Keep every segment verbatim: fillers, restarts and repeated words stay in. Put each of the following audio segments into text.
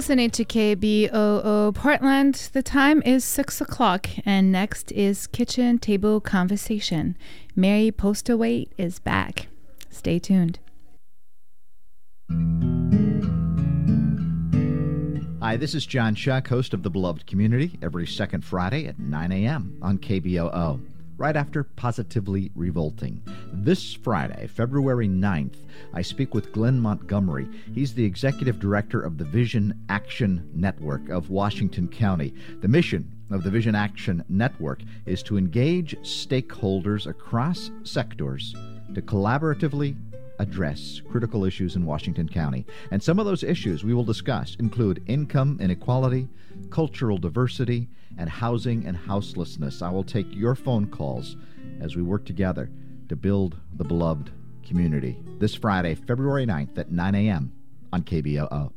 listening to K B O O Portland. The time is six o'clock, and next is Kitchen Table Conversation. Mary Postlewaite is back. Stay tuned. Hi, this is John Shuck, host of The Beloved Community, every second Friday at nine a.m. on K B O O, right after Positively Revolting. This Friday, February ninth, I speak with Glenn Montgomery. He's the executive director of the Vision Action Network of Washington County. The mission of the Vision Action Network is to engage stakeholders across sectors to collaboratively address critical issues in Washington County. And some of those issues we will discuss include income inequality, cultural diversity, and housing and houselessness. I will take your phone calls as we work together to build the beloved community. This Friday, February ninth at nine a.m. on K B O O.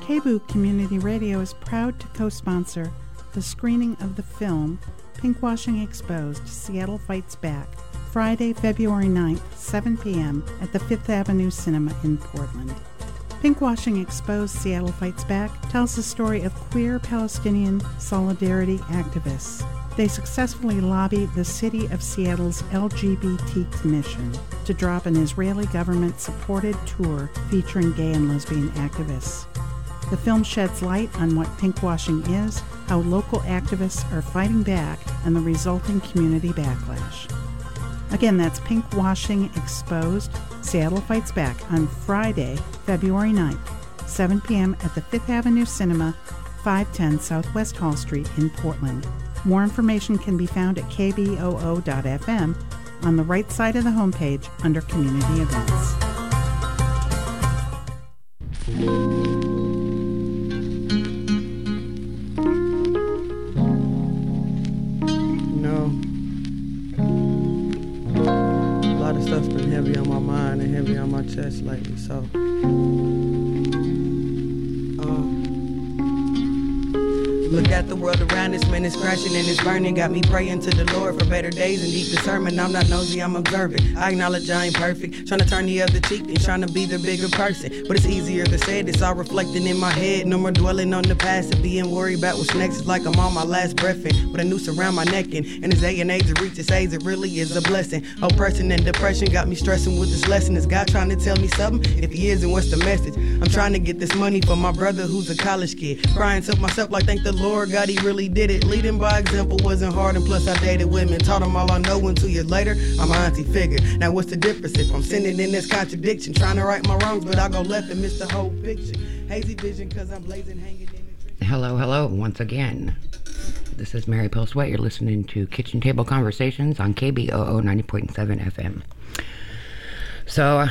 K B O O Community Radio is proud to co-sponsor the screening of the film Pinkwashing Exposed, Seattle Fights Back, Friday, February ninth, seven p.m. at the Fifth Avenue Cinema in Portland. Pinkwashing Exposed Seattle Fights Back tells the story of queer Palestinian solidarity activists. They successfully lobbied the city of Seattle's L G B T Commission to drop an Israeli government-supported tour featuring gay and lesbian activists. The film sheds light on what pinkwashing is, how local activists are fighting back, and the resulting community backlash. Again, that's Pinkwashing Exposed, Seattle Fights Back on Friday, February ninth, seven p.m. at the Fifth Avenue Cinema, five ten Southwest Hall Street in Portland. More information can be found at k b o o dot f m on the right side of the homepage under Community Events. Stuff's been heavy on my mind and heavy on my chest lately, so uh. Look at the world around us, man, it's crashing and it's burning. Got me praying to the Lord for better days and deep discernment. I'm not nosy, I'm observant. I acknowledge I ain't perfect, trying to turn the other cheek and trying to be the bigger person. But it's easier to say, it's all reflecting in my head. No more dwelling on the past and being worried about what's next. It's like I'm on my last breath in, with a noose around my neck. And in this day and age, to reach this age, it really is a blessing. Oppression and depression got me stressing with this lesson. Is God trying to tell me something? If He isn't, what's the message? I'm trying to get this money for my brother who's a college kid. Crying to myself like, thank the Lord God, He really did it. Leading by example wasn't hard, and plus I dated women. Taught them all I know, and two years later, I'm an auntie figure. Now what's the difference if I'm sitting in this contradiction? Trying to right my wrongs, but I go left and miss the whole picture. Hazy vision, cause I'm blazing, hanging in the... Hello, hello, once again. This is Mary Postlewaite. You're listening to Kitchen Table Conversations on K B O O ninety point seven F M. So, uh,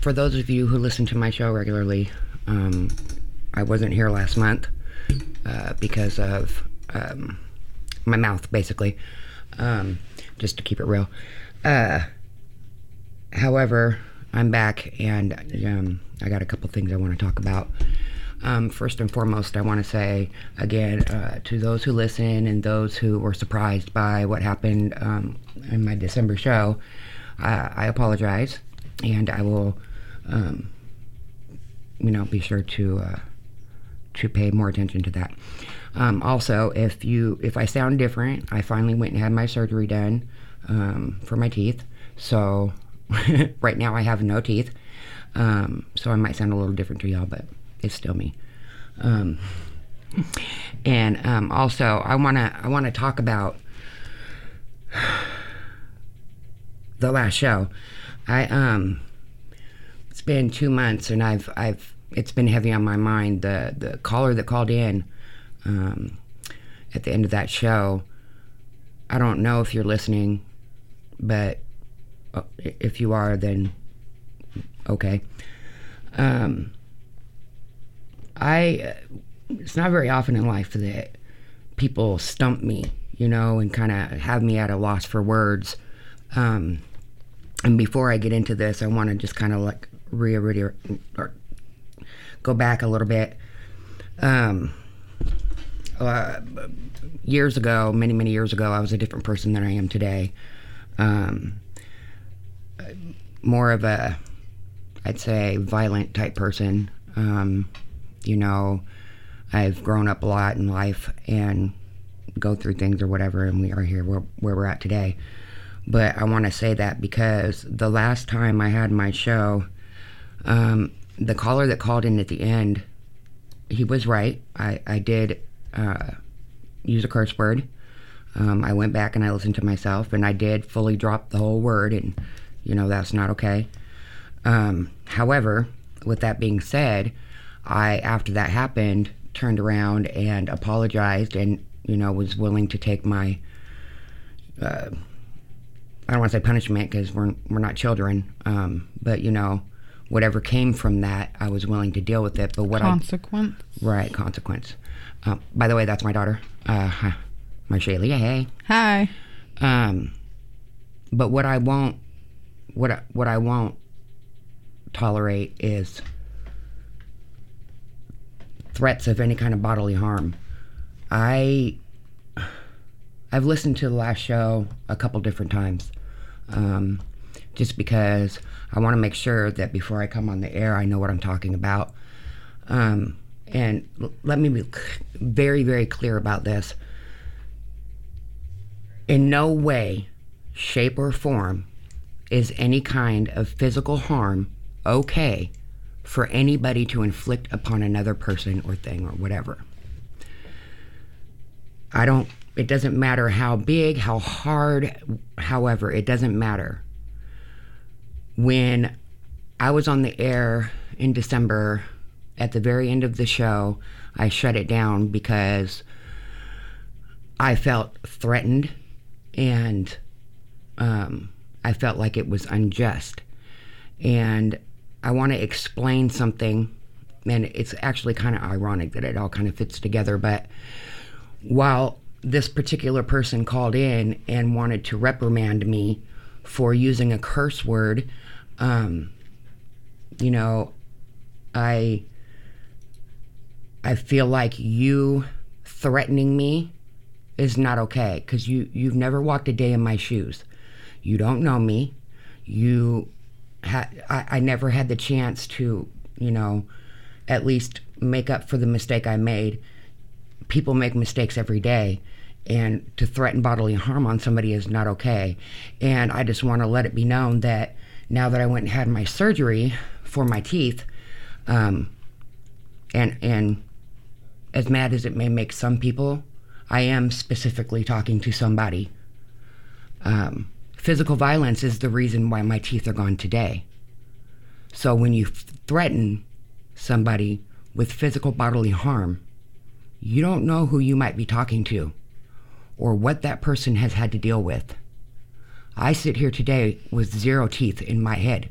for those of you who listen to my show regularly, um, I wasn't here last month. Uh, because of um, my mouth, basically, um, just to keep it real. Uh, however, I'm back, and um, I got a couple things I want to talk about. Um, first and foremost, I want to say, again, uh, to those who listen and those who were surprised by what happened um, in my December show, uh, I apologize, and I will, um, you know, be sure to... Uh, to pay more attention to that. Um, also, if you if I sound different, I finally went and had my surgery done um, for my teeth. So right now I have no teeth. Um, so I might sound a little different to y'all, but it's still me. Um, and um, also, I wanna I wanna talk about the last show. I um, it's been two months, and I've I've. It's been heavy on my mind. The the caller that called in um, at the end of that show, I don't know if you're listening, but if you are, then okay. Um, I it's not very often in life that people stump me, you know, and kind of have me at a loss for words. Um, and before I get into this, I want to just kind of like reiterate. Go back a little bit. Um, uh, years ago, many, many years ago, I was a different person than I am today. Um, more of a, I'd say, violent type person. Um, you know, I've grown up a lot in life and go through things or whatever, and we are here where, where we're at today. But I want to say that because the last time I had my show, um, the caller that called in at the end, he was right. I, I did uh, use a curse word. Um, I went back and I listened to myself, and I did fully drop the whole word, and, you know, that's not okay. Um, however, with that being said, I, after that happened, turned around and apologized and, you know, was willing to take my, uh, I don't want to say punishment because we're, we're not children, um, but, you know, whatever came from that, I was willing to deal with it. But what consequence. I, right, consequence. Uh, by the way, that's my daughter, uh, my Shaylee. Hey. Hi. Um, but what I won't, what I, what I won't tolerate is threats of any kind of bodily harm. I, I've listened to the last show a couple different times, um, just because I want to make sure that before I come on the air, I know what I'm talking about. Um, and l- let me be very, very clear about this. In no way, shape, or form is any kind of physical harm okay for anybody to inflict upon another person or thing or whatever. I don't, it doesn't matter how big, how hard, however, it doesn't matter. When I was on the air in December, at the very end of the show, I shut it down because I felt threatened and um, I felt like it was unjust. And I want to explain something, and it's actually kind of ironic that it all kind of fits together, but while this particular person called in and wanted to reprimand me for using a curse word, Um, you know, I I feel like you threatening me is not okay, because you, you've never walked a day in my shoes. You don't know me. You ha- I, I never had the chance to, you know, at least make up for the mistake I made. People make mistakes every day, and to threaten bodily harm on somebody is not okay. And I just want to let it be known that now that I went and had my surgery for my teeth, um, and and as mad as it may make some people, I am specifically talking to somebody. Um, physical violence is the reason why my teeth are gone today. So when you f- threaten somebody with physical bodily harm, you don't know who you might be talking to or what that person has had to deal with. I sit here today with zero teeth in my head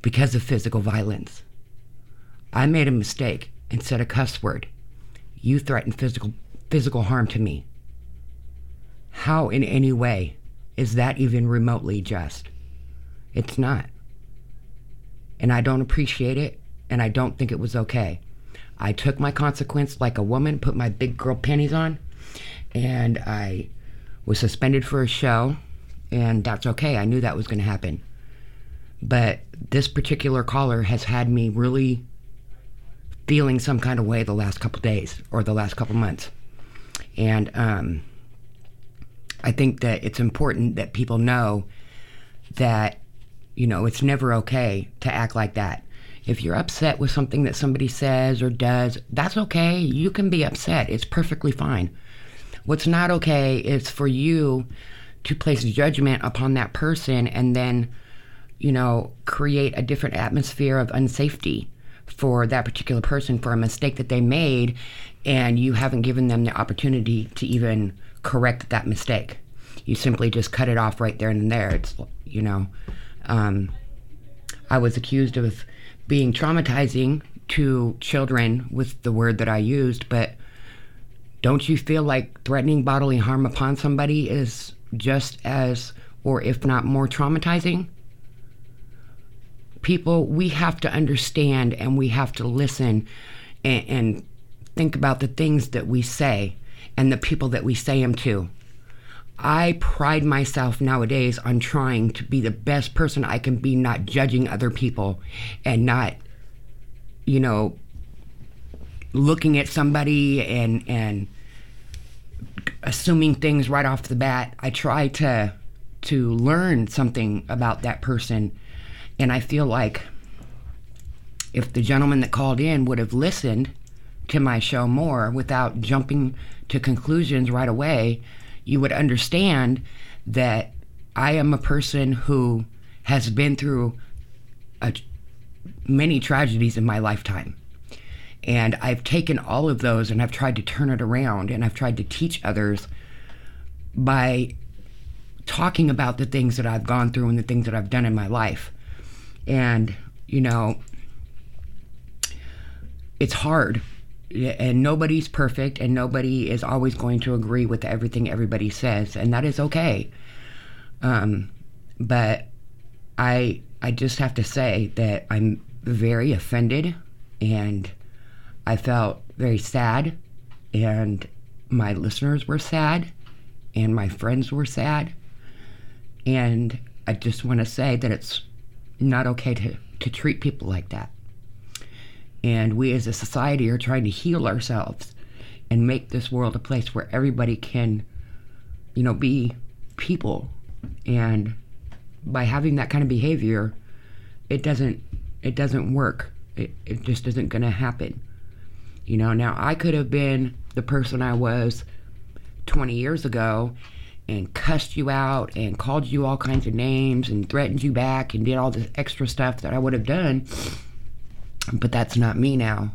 because of physical violence. I made a mistake and said a cuss word. You threatened physical physical harm to me. How in any way is that even remotely just? It's not. And I don't appreciate it, and I don't think it was okay. I took my consequence like a woman, put my big girl panties on, and I was suspended for a show. And that's okay. I knew that was going to happen. But this particular caller has had me really feeling some kind of way the last couple days or the last couple months. And um, I think that it's important that people know that, you know, it's never okay to act like that. If you're upset with something that somebody says or does, that's okay. You can be upset. It's perfectly fine. What's not okay is for you to place judgment upon that person and then, you know, create a different atmosphere of unsafety for that particular person for a mistake that they made, and you haven't given them the opportunity to even correct that mistake. You simply just cut it off right there and there. It's, you know, um, I was accused of being traumatizing to children with the word that I used, but don't you feel like threatening bodily harm upon somebody is just as, or if not more traumatizing? People, we have to understand and we have to listen and, and think about the things that we say and the people that we say them to. I pride myself nowadays on trying to be the best person I can be, not judging other people and not you know, looking at somebody and and assuming things right off the bat. I try to to learn something about that person, and I feel like if the gentleman that called in would have listened to my show more without jumping to conclusions right away, you would understand that I am a person who has been through a, many tragedies in my lifetime. And I've taken all of those and I've tried to turn it around, and I've tried to teach others by talking about the things that I've gone through and the things that I've done in my life. And, you know, it's hard, and nobody's perfect, and nobody is always going to agree with everything everybody says, and that is okay. Um, but I I just have to say that I'm very offended, and I felt very sad, and my listeners were sad, and my friends were sad, and I just want to say that it's not okay to, to treat people like that. And we as a society are trying to heal ourselves and make this world a place where everybody can, you know, be people. And by having that kind of behavior, it doesn't it doesn't work. It, it just isn't going to happen. You know, now I could have been the person I was twenty years ago and cussed you out and called you all kinds of names and threatened you back and did all this extra stuff that I would have done. But that's not me now.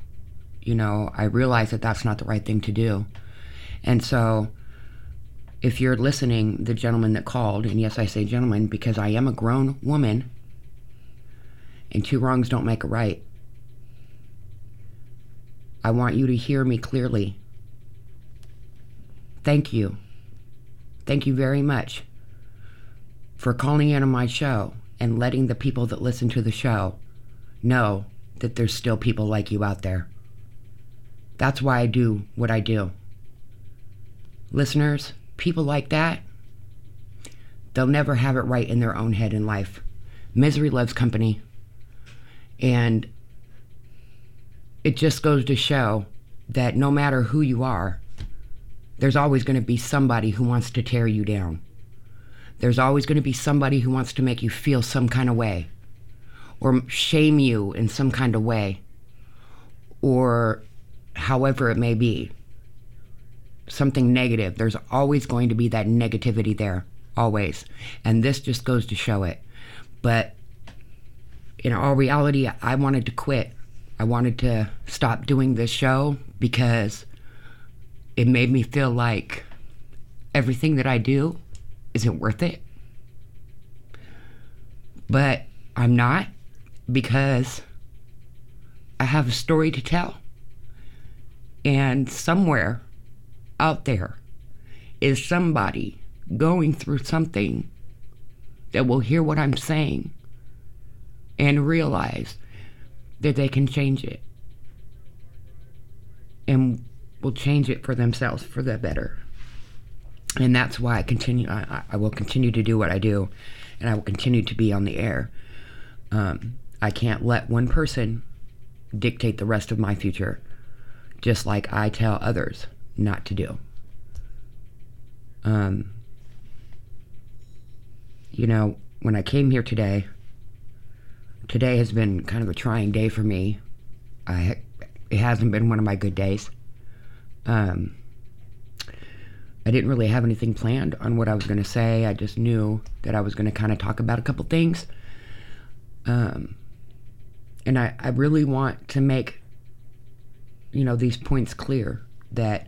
You know, I realize that that's not the right thing to do. And so if you're listening, the gentleman that called, and yes, I say gentleman because I am a grown woman, and two wrongs don't make a right. I want you to hear me clearly. Thank you. Thank you very much for calling in on my show and letting the people that listen to the show know that there's still people like you out there. That's why I do what I do. Listeners, people like that, they'll never have it right in their own head in life. Misery loves company. And it just goes to show that no matter who you are, there's always going to be somebody who wants to tear you down. There's always going to be somebody who wants to make you feel some kind of way, or shame you in some kind of way, or however it may be, something negative. There's always going to be that negativity there, always. And this just goes to show it. But in all reality, I wanted to quit. I wanted to stop doing this show because it made me feel like everything that I do isn't worth it. But I'm not, because I have a story to tell. And somewhere out there is somebody going through something that will hear what I'm saying and realize that they can change it and will change it for themselves for the better. And that's why I continue. I, I will continue to do what I do, and I will continue to be on the air. Um, I can't let one person dictate the rest of my future, just like I tell others not to do. Um, you know, when I came here today, today has been kind of a trying day for me. I, it hasn't been one of my good days. Um, I didn't really have anything planned on what I was going to say. I just knew that I was going to kind of talk about a couple things. Um, and I, I really want to make, you know, these points clear that,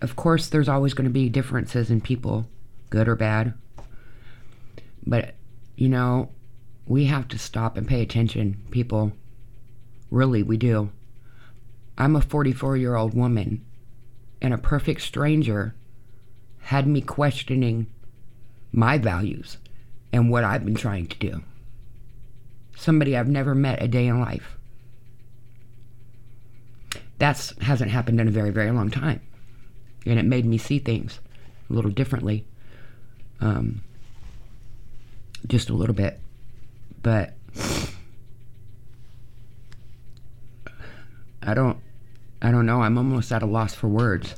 of course, there's always going to be differences in people, good or bad. But, you know, we have to stop and pay attention, people. Really, we do. I'm a forty-four-year-old woman, and a perfect stranger had me questioning my values and what I've been trying to do. Somebody I've never met a day in life. That hasn't happened in a very, very long time. And it made me see things a little differently. Um, just a little bit. But I don't, I don't know. I'm almost at a loss for words.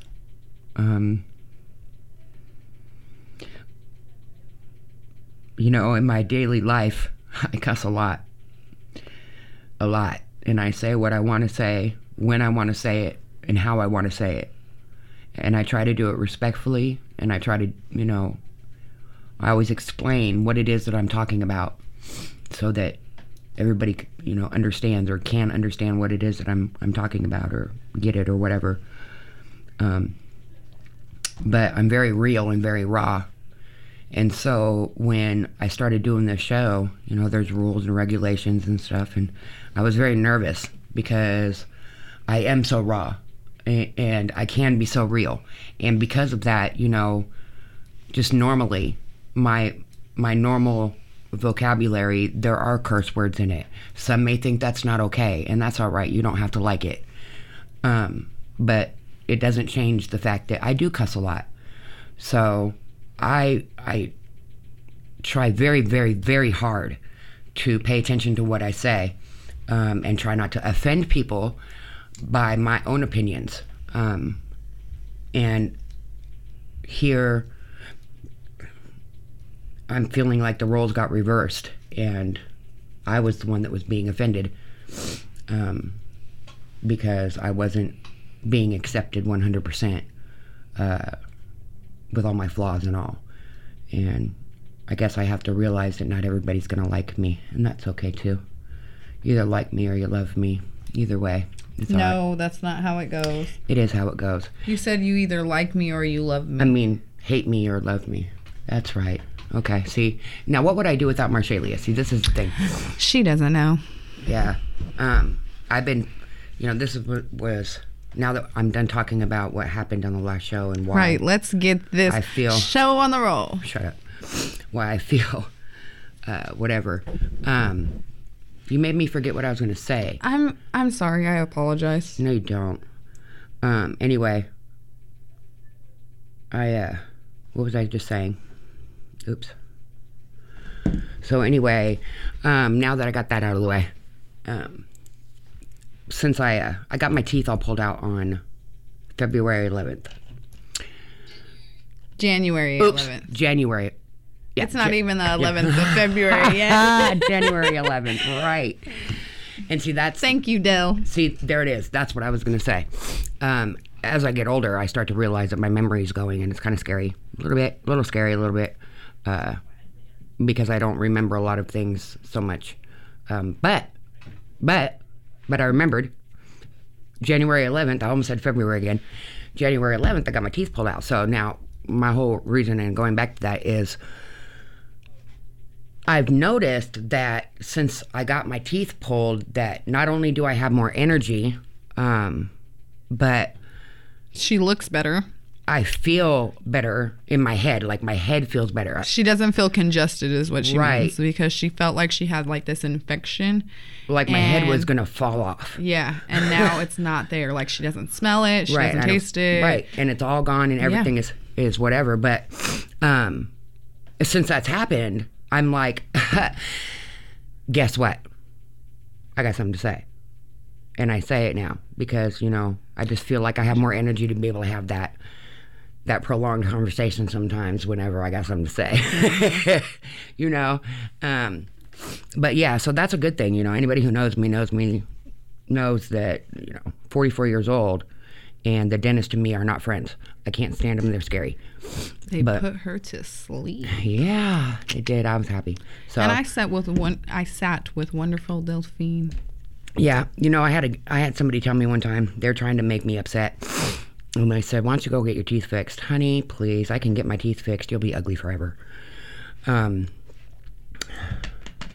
Um, you know, in my daily life, I cuss a lot, a lot. And I say what I want to say, when I want to say it, and how I want to say it. And I try to do it respectfully, and I try to, you know, I always explain what it is that I'm talking about so that everybody, you know, understands or can understand what it is that I'm I'm talking about, or get it or whatever. Um, but I'm very real and very raw. And so when I started doing this show, you know, there's rules and regulations and stuff, and I was very nervous because I am so raw, and, and I can be so real. And because of that, you know, just normally, my my normal vocabulary, there are curse words in it. Some may think that's not okay, and that's all right. You don't have to like it. Um, but it doesn't change the fact that I do cuss a lot. So I I try very, very, very hard to pay attention to what I say, um, and try not to offend people by my own opinions. Um, and here I'm feeling like the roles got reversed, and I was the one that was being offended, um, because I wasn't being accepted one hundred percent uh, with all my flaws and all. And I guess I have to realize that not everybody's gonna like me, and that's okay too. You either like me or you love me. Either way, it's no, all right. That's not how it goes. It is how it goes. You said you either like me or you love me. I mean, hate me or love me. That's right. Okay, see, now what would I do without Marshalia? See, this is the thing. She doesn't know. Yeah. Um, I've been, you know, this is what was, now that I'm done talking about what happened on the last show and why. Right, let's get this I feel, show on the roll. Shut up. Why I feel, uh, whatever. Um, you made me forget what I was going to say. I'm I'm sorry, I apologize. No, you don't. Um, anyway, I, uh, what was I just saying? Oops. So anyway, um, now that I got that out of the way, um, since I uh, I got my teeth all pulled out on February eleventh. January eleventh. Oops, January. Yeah, it's not Jan- even the eleventh yeah. of February yet. Ah, January eleventh, right. And see, that's... Thank you, Del. See, there it is. That's what I was going to say. Um, as I get older, I start to realize that my memory is going, and it's kind of scary. A little bit, a little scary, a little bit. Uh, because I don't remember a lot of things so much. Um, but, but, but I remembered January eleventh. I almost said February again. January eleventh, I got my teeth pulled out. So now my whole reason in going back to that is I've noticed that since I got my teeth pulled, that not only do I have more energy, um, but... She looks better. I feel better in my head. Like, my head feels better. She doesn't feel congested is what she right. means, because she felt like she had, like, this infection. Like, my head was going to fall off. Yeah, and now it's not there. Like, she doesn't smell it. She right, doesn't taste it. Right, and it's all gone, and everything yeah. is, is whatever. But um, since that's happened, I'm like, guess what? I got something to say. And I say it now because, you know, I just feel like I have more energy to be able to have that. that prolonged conversation sometimes whenever I got something to say, you know? Um, but yeah, so that's a good thing. You know, anybody who knows me knows me, knows that, you know, forty-four years old and the dentist and me are not friends. I can't stand them. They're scary. They but, put her to sleep. Yeah, they did. I was happy. So And I sat with one, I sat with wonderful Delphine. Yeah. You know, I had a, I had somebody tell me one time, they're trying to make me upset. And I said, why don't you go get your teeth fixed? Honey, please, I can get my teeth fixed. You'll be ugly forever. Um,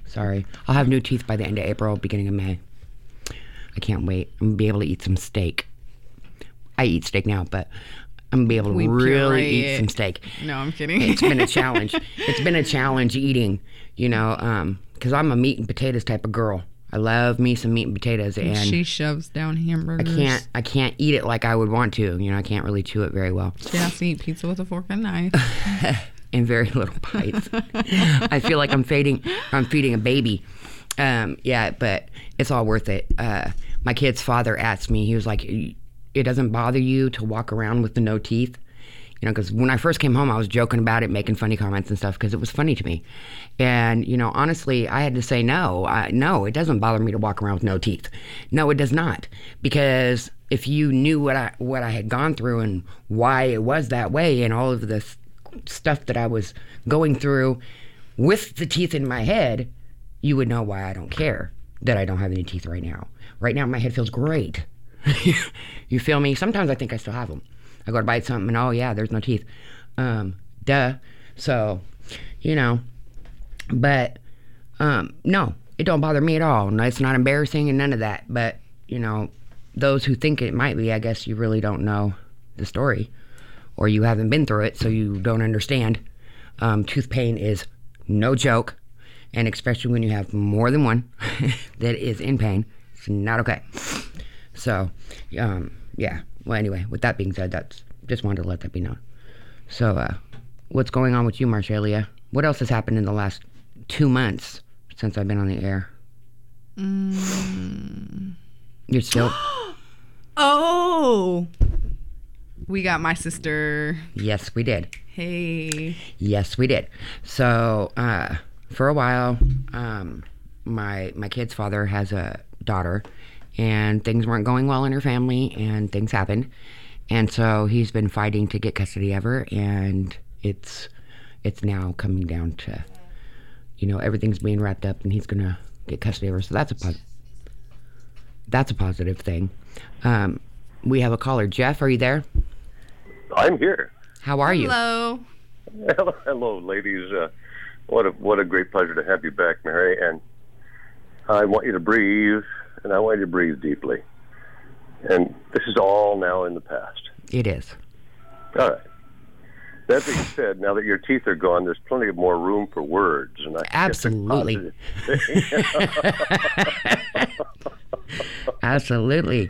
sorry. I'll have new teeth by the end of April, beginning of May. I can't wait. I'm going to be able to eat some steak. I eat steak now, but I'm going to be able to we really eat it. some steak. No, I'm kidding. It's been a challenge. It's been a challenge eating, you know, um, because I'm a meat and potatoes type of girl. I love me some meat and potatoes, and she shoves down hamburgers. I can't, I can't eat it like I would want to. You know, I can't really chew it very well. She has to eat pizza with a fork and knife, and very little bites. I feel like I'm feeding, I'm feeding a baby. Um, yeah, but it's all worth it. Uh, my kid's father asked me, he was like, it doesn't bother you to walk around with the no teeth? You know, because when I first came home, I was joking about it, making funny comments and stuff, because it was funny to me. And, you know, honestly, I had to say, no, I, no, it doesn't bother me to walk around with no teeth. No, it does not. Because if you knew what I what I had gone through and why it was that way and all of the stuff that I was going through with the teeth in my head, you would know why I don't care that I don't have any teeth right now. Right now, my head feels great. You feel me? Sometimes I think I still have them. I go to bite something and, oh yeah, there's no teeth. Um, duh. So, you know, but um, no, it don't bother me at all. No, it's not embarrassing and none of that. But, you know, those who think it might be, I guess you really don't know the story or you haven't been through it, so you don't understand. Um, tooth pain is no joke. And especially when you have more than one that is in pain, it's not okay. So, um, yeah. Well, anyway, with that being said, that's just wanted to let that be known. So, uh, what's going on with you, Marshalia? What else has happened in the last two months since I've been on the air? Mm. You're still... Oh! We got my sister. Yes, we did. Hey. Yes, we did. So, uh, for a while, um, my my kid's father has a daughter, and things weren't going well in her family, and things happened. And so he's been fighting to get custody of her, and it's it's now coming down to, you know, everything's being wrapped up, and he's going to get custody of her. So that's a, pos- that's a positive thing. Um, we have a caller. Jeff, are you there? I'm here. How are Hello. you? Hello. Hello, ladies. Uh, what a, what a great pleasure to have you back, Mary. And I want you to breathe. And I want you to breathe deeply. And this is all now in the past. It is. All right. That being said, now that your teeth are gone, there's plenty of more room for words. And I Absolutely. Absolutely.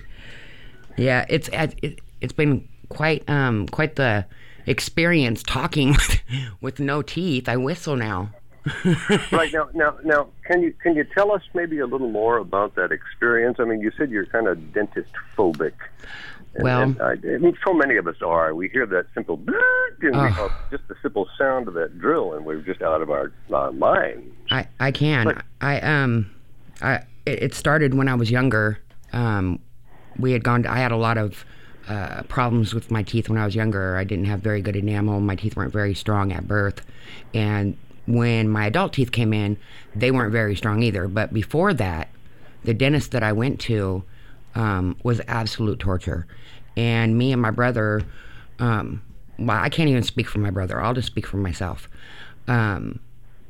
Yeah, it's it, it's been quite um quite the experience talking with, with no teeth. I whistle now. Right now, now, now, can you can you tell us maybe a little more about that experience? I mean, you said you're kind of dentist phobic. Well, and I, I mean, so many of us are. We hear that simple, and we, oh, just the simple sound of that drill, and we're just out of our uh, mind. I, I can. But, I um, I it, it started when I was younger. Um, we had gone. To, I had a lot of uh, problems with my teeth when I was younger. I didn't have very good enamel. My teeth weren't very strong at birth, and when my adult teeth came in, they weren't very strong either. But before that, the dentist that I went to um, was absolute torture. And me and my brother, um, well, I can't even speak for my brother. I'll just speak for myself. Um,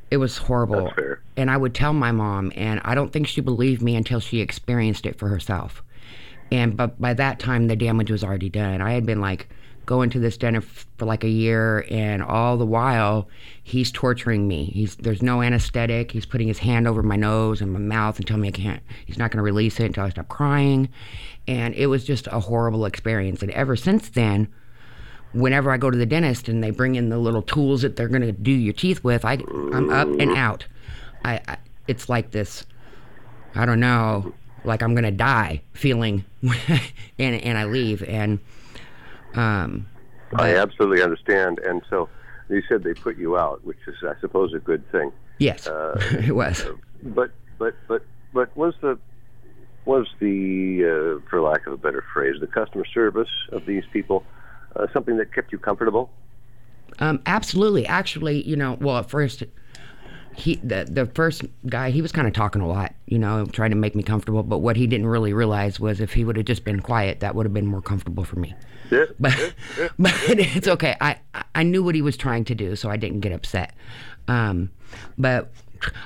it was horrible. That's fair. And I would tell my mom, and I don't think she believed me until she experienced it for herself. And but by that time, the damage was already done. I had been like, going to this dentist for like a year, and all the while he's torturing me. He's there's no anesthetic. He's putting his hand over my nose and my mouth and telling me I can't. He's not going to release it until I stop crying, and it was just a horrible experience. And ever since then, whenever I go to the dentist and they bring in the little tools that they're going to do your teeth with, I I'm up and out. I, I it's like this. I don't know, like I'm going to die feeling, and and I leave and. Um, but, I absolutely understand. And so you said they put you out, which is, I suppose, a good thing. Yes, uh, it was. But but but but was the was the uh, for lack of a better phrase, the customer service of these people uh, something that kept you comfortable? Um, absolutely. Actually, you know, well, at first he the the first guy he was kind of talking a lot, you know, trying to make me comfortable. But what he didn't really realize was if he would have just been quiet, that would have been more comfortable for me. Yeah, but yeah, yeah, but yeah, it's okay. I, I knew what he was trying to do, so I didn't get upset. Um, but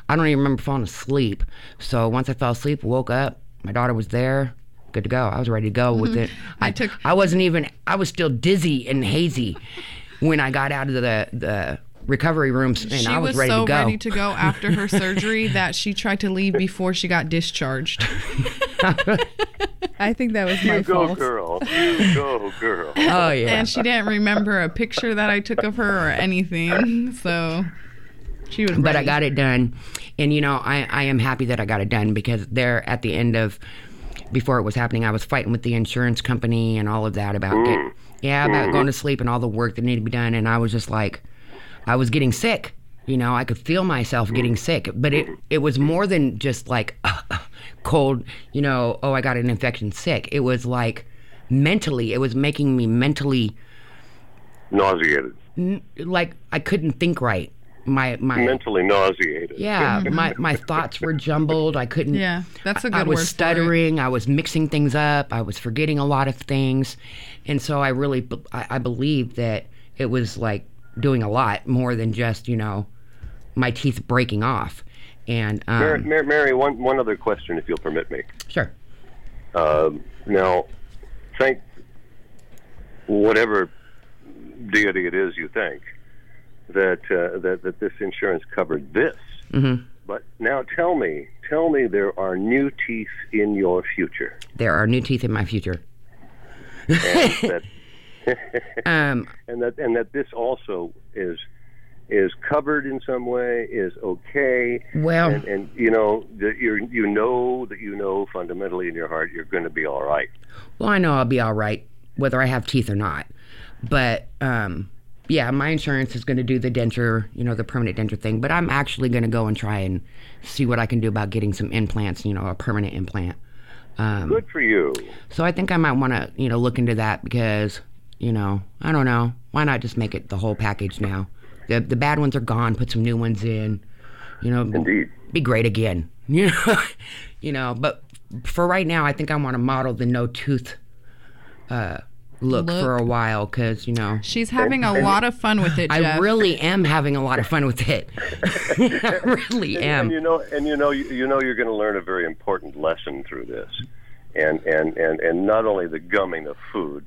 I don't even remember falling asleep. So once I fell asleep, woke up, my daughter was there, good to go. I was ready to go with it. I, I took. I wasn't even. I was still dizzy and hazy when I got out of the the recovery rooms, and she I was, was ready so to go. Ready to go after her surgery that she tried to leave before she got discharged. I think that was my you fault. You go, girl. You go, girl. Oh, yeah. And she didn't remember a picture that I took of her or anything, so she was ready. But I got it done, and, you know, I, I am happy that I got it done because they're at the end of before it was happening, I was fighting with the insurance company and all of that about mm. getting, yeah, about mm-hmm. going to sleep and all the work that needed to be done. And I was just like, I was getting sick. You know, I could feel myself getting sick, but it, it was more than just like uh, cold, you know, oh, I got an infection sick. It was like mentally, it was making me mentally nauseated. N- like I couldn't think right. My, my mentally nauseated. Yeah, my, my thoughts were jumbled. I couldn't. Yeah, that's a good word. I was word stuttering. For it. I was mixing things up. I was forgetting a lot of things. And so I really, I, I believe that it was like doing a lot more than just, you know, my teeth breaking off. And um, Mary, Mary, Mary one, one other question, if you'll permit me. Sure. Um, now, thank whatever deity it is you thank, that uh, that that this insurance covered this. Mm-hmm. But now tell me, tell me there are new teeth in your future. There are new teeth in my future. And that, um, and that and that this also is is covered in some way, is okay. Well, and, and you know that you you know that you know fundamentally in your heart you're going to be all right. Well, I know I'll be all right whether I have teeth or not. But um, yeah, my insurance is going to do the denture, you know, the permanent denture thing. But I'm actually going to go and try and see what I can do about getting some implants, you know, a permanent implant. Um, Good for you. So I think I might want to, you know, look into that because, you know, I don't know. Why not just make it the whole package now? The the bad ones are gone. Put some new ones in. You know, indeed. Be great again. You know, you know. But for right now, I think I want to model the no tooth uh, look, look for a while because you know she's having a lot of fun with it. Jeff. I really am having a lot of fun with it. I really and, am. And you know, and you know, you, you know, you're going to learn a very important lesson through this, and and and, and not only the gumming of food.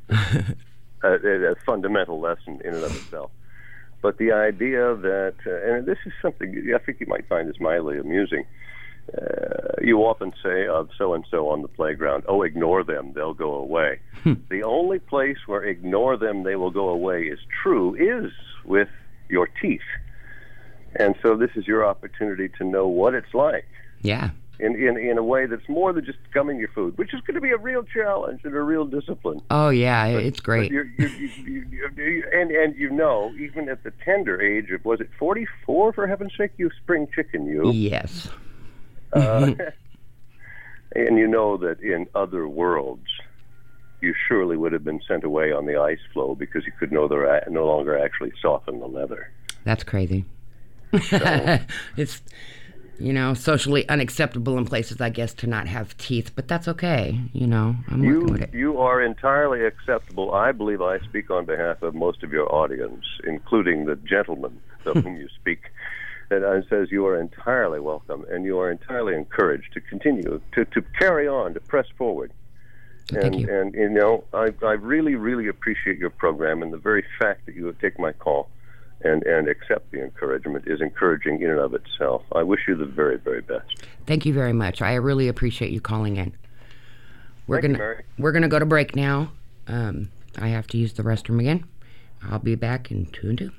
A, a fundamental lesson in and of itself, but the idea that uh, and this is something I think you might find is mildly amusing. Uh, you often say of so and so on the playground, "Oh, ignore them; they'll go away." Hmm. The only place where "ignore them; they will go away" is true is with your teeth, and so this is your opportunity to know what it's like. Yeah. In, in in a way that's more than just gumming your food, which is going to be a real challenge and a real discipline. Oh yeah, but, it's great. You're, you're, you, you, you, and and you know, even at the tender age of was it forty-four? For heaven's sake, you spring chicken, you. Yes. Uh, and you know that in other worlds, you surely would have been sent away on the ice floe because you could no longer no longer actually soften the leather. That's crazy. So, it's. You know, socially unacceptable in places, I guess, to not have teeth, but that's okay. You know, I'm you, working with it. You are entirely acceptable. I believe I speak on behalf of most of your audience, including the gentleman of whom you speak, that I says you are entirely welcome and you are entirely encouraged to continue, to, to carry on, to press forward. Oh, and, thank you. And, you know, I, I really, really appreciate your program and the very fact that you have taken my call. And, and accept the encouragement is encouraging in and of itself. I wish you the very, very best. Thank you very much. I really appreciate you calling in. We're Thank gonna you, Mary. We're gonna go to break now. Um, I have to use the restroom again. I'll be back in two and two.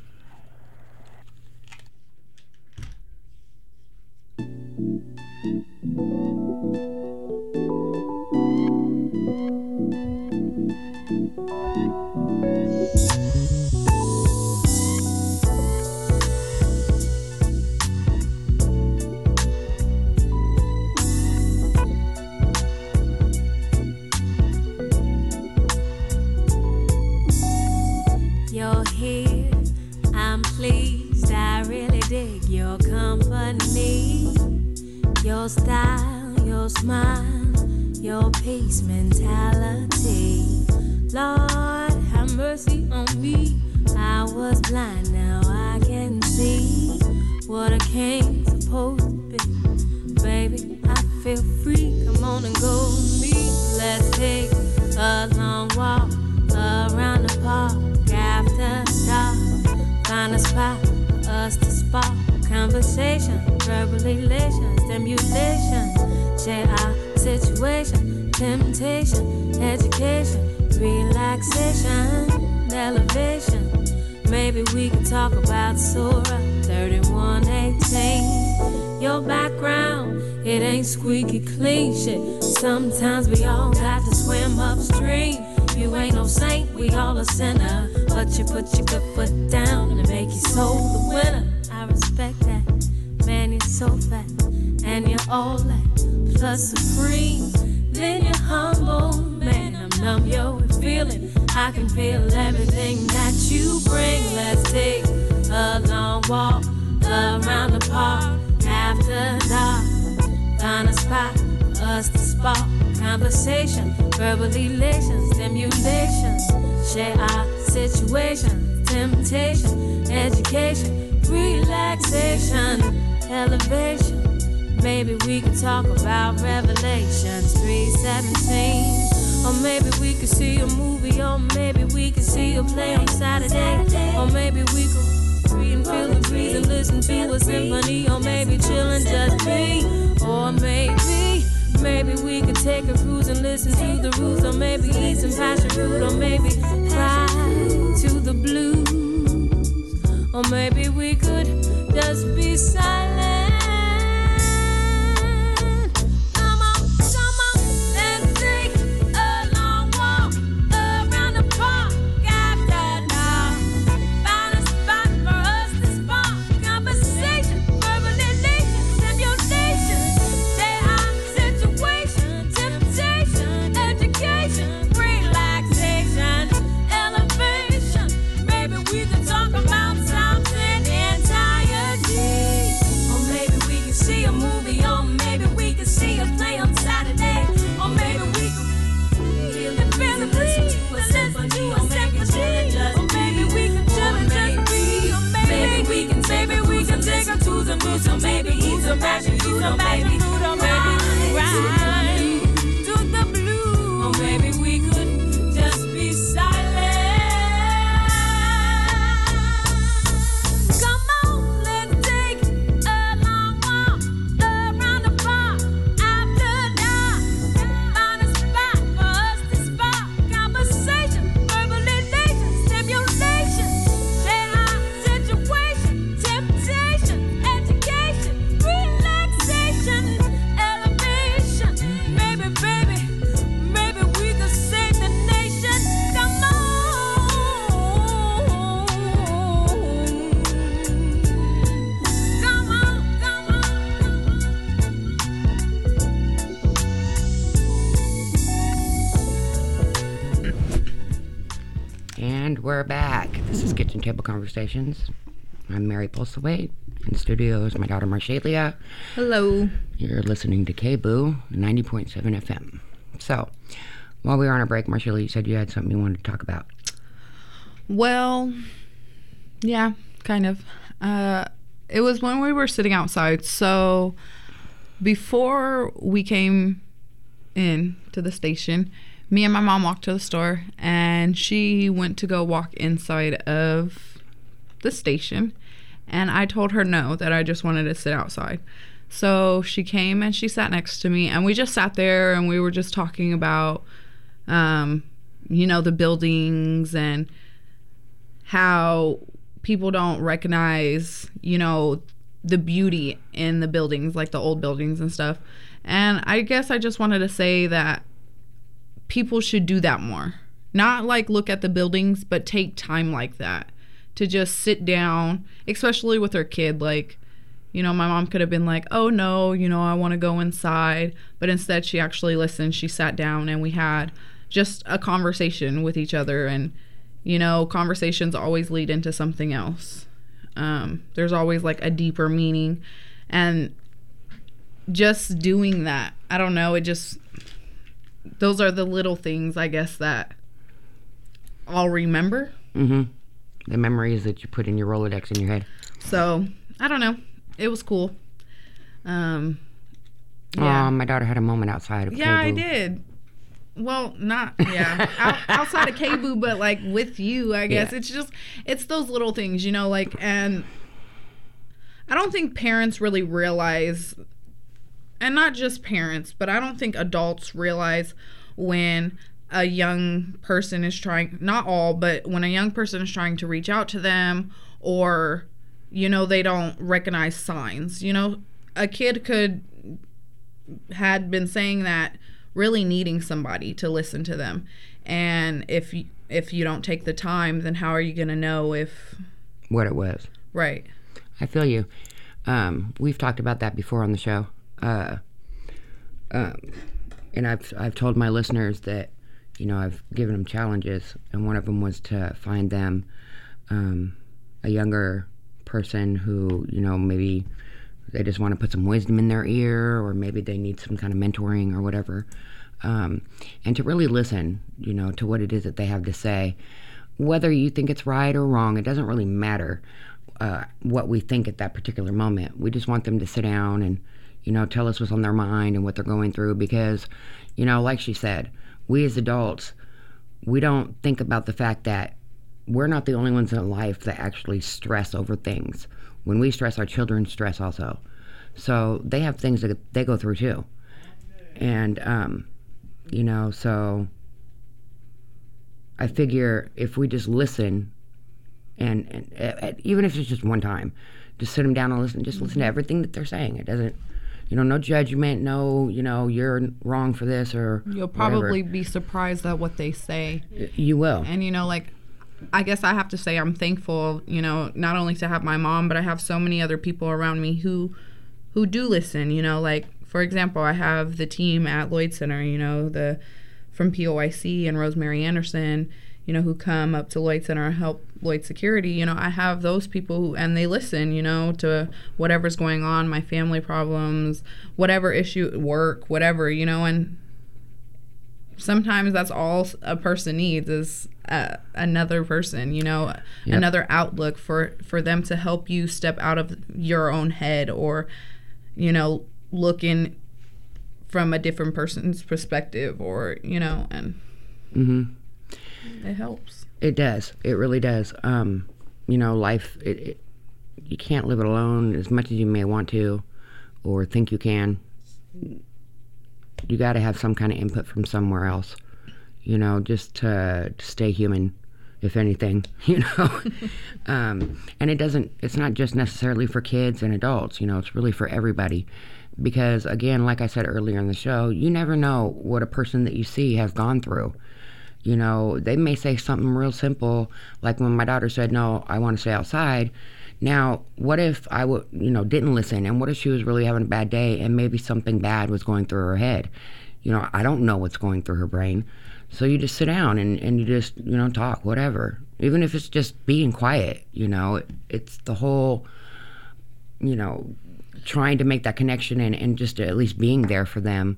Your style, your smile, your peace mentality. Lord, have mercy on me. I was blind, now I can see what I came supposed to be. Baby, I feel free. Come on and go with me. Let's take a long walk around the park after dark. Find a spot for us to spark. Conversation, verbal elation, stimulation, share our situation, temptation, education, relaxation, elevation. Maybe we can talk about Surah thirty-one eighteen. your background, it ain't squeaky clean shit. Sometimes we all got to swim upstream. You ain't no saint, we all a sinner, but you put your good foot down and make your soul the winner. I respect that, man, you're so fat, and you're all that, plus supreme. Then you're humble, man, I'm numb, yo, with feeling. I can feel everything that you bring. Let's take a long walk around the park after dark. Find a spot, us to spark conversation, verbal elation, stimulation. Share our situation, temptation, education, relaxation, elevation. Maybe we could talk about Revelations three seventeen. Or maybe we could see a movie. Or maybe we could see a play on Saturday. Or maybe we could read and feel the breeze and listen to a symphony. Or maybe chillin' just me. Or maybe, maybe we could take a cruise and listen to the roots. Or maybe eat some passion fruit. Or maybe fly to the blues. Or maybe we could just be silent. Table Conversations. I'm Mary Postlewaite. In the studio is my daughter Marshalia. Hello. You're listening to K B O O ninety point seven F M. So, while we were on our break, Marshalia, you said you had something you wanted to talk about. Well, yeah, kind of. Uh, it was when we were sitting outside. So, before we came in to the station, me and my mom walked to the store, and she went to go walk inside of the station, and I told her no, that I just wanted to sit outside. So she came and she sat next to me, and we just sat there, and we were just talking about, um, you know, the buildings and how people don't recognize, you know, the beauty in the buildings, like the old buildings and stuff. And I guess I just wanted to say that people should do that more. Not like look at the buildings, but take time like that to just sit down, especially with her kid. Like, you know, my mom could have been like, oh no, you know, I want to go inside. But instead she actually listened. She sat down and we had just a conversation with each other. And, you know, conversations always lead into something else. Um, there's always like a deeper meaning. And just doing that, I don't know, it just... those are the little things, I guess, that I'll remember. Mm-hmm. The memories that you put in your Rolodex in your head. So, I don't know. It was cool. Um, yeah. Oh, my daughter had a moment outside of yeah, K B O O. Yeah, I did. Well, not, yeah. Out, outside of K B O O, but, like, with you, I guess. Yeah. It's just, it's those little things, you know, like, and I don't think parents really realize... and not just parents, but I don't think adults realize when a young person is trying, not all, but when a young person is trying to reach out to them, or, you know, they don't recognize signs, you know. a kid could had been saying that, really needing somebody to listen to them. And if you, if you don't take the time, then how are you going to know if... what it was. Right. I feel you. Um, we've talked about that before on the show. Uh, um, and I've, I've told my listeners that, you know, I've given them challenges, and one of them was to find them um, a younger person who, you know, maybe... they just want to put some wisdom in their ear, or maybe they need some kind of mentoring or whatever. Um, and to really listen, you know, to what it is that they have to say. Whether you think it's right or wrong, it doesn't really matter uh, what we think at that particular moment. We just want them to sit down and, you know, tell us what's on their mind and what they're going through. Because, you know, like she said, we as adults, we don't think about the fact that we're not the only ones in life that actually stress over things. When we stress, our children stress also. So they have things that they go through too. And, um, you know, so I figure if we just listen, and, and, and even if it's just one time, just sit them down and listen, just listen to everything that they're saying. It doesn't, you know, no judgment, no, you know, you're wrong for this or You'll probably whatever. Be surprised at what they say. You will. And, you know, like, I guess I have to say I'm thankful, you know, not only to have my mom, but I have so many other people around me who who do listen, you know, like, for example, I have the team at Lloyd Center, you know, the from P O I C and Rosemary Anderson, you know, who come up to Lloyd Center and help Lloyd Security. You know, I have those people who, and they listen, you know, to whatever's going on, my family problems, whatever issue at work, whatever, you know, and sometimes that's all a person needs is uh, another person, you know, yep. another outlook for, for them to help you step out of your own head, or, you know, look in from a different person's perspective, or, you know, and mm-hmm. it helps. It does. It really does. Um, you know, life, it, it, you can't live it alone as much as you may want to or think you can. You got to have some kind of input from somewhere else, you know, just to, to stay human, if anything, you know. um, and it doesn't, it's not just necessarily for kids and adults, you know, it's really for everybody. Because, again, like I said earlier in the show, you never know what a person that you see has gone through. You know, they may say something real simple, like when my daughter said, no, I want to stay outside. Now, what if I would, you know, didn't listen, and what if she was really having a bad day, and maybe something bad was going through her head? You know, I don't know what's going through her brain. So you just sit down and, and you just, you know, talk, whatever. Even if it's just being quiet, you know, it, it's the whole, you know, trying to make that connection and, and just at least being there for them,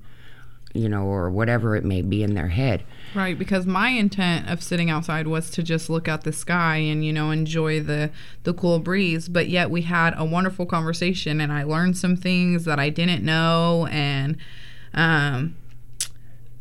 you know, or whatever it may be in their head. Right, because my intent of sitting outside was to just look at the sky and, you know, enjoy the, the cool breeze, but yet we had a wonderful conversation, and I learned some things that I didn't know, and um,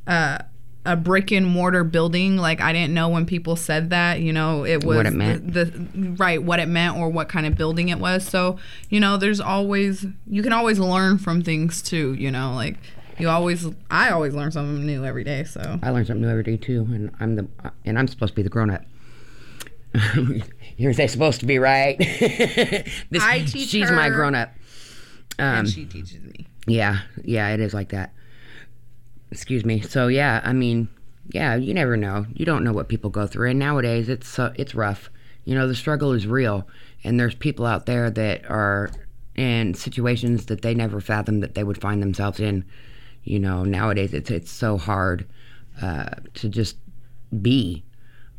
uh, a brick-and-mortar building, like, I didn't know when people said that, you know, it was... What it meant. The, the, right, what it meant or what kind of building it was, so, you know, there's always... You can always learn from things, too, you know, like... You always, I always learn something new every day. So I learn something new every day too, and I'm the, and I'm supposed to be the grown up. You're supposed to be right. this, I teach she's her. She's my grown up, um, and she teaches me. Yeah, yeah, it is like that. Excuse me. So yeah, I mean, yeah, you never know. You don't know what people go through, and nowadays it's so, it's rough. You know, the struggle is real, and there's people out there that are in situations that they never fathomed that they would find themselves in. You know, nowadays it's it's so hard uh, to just be,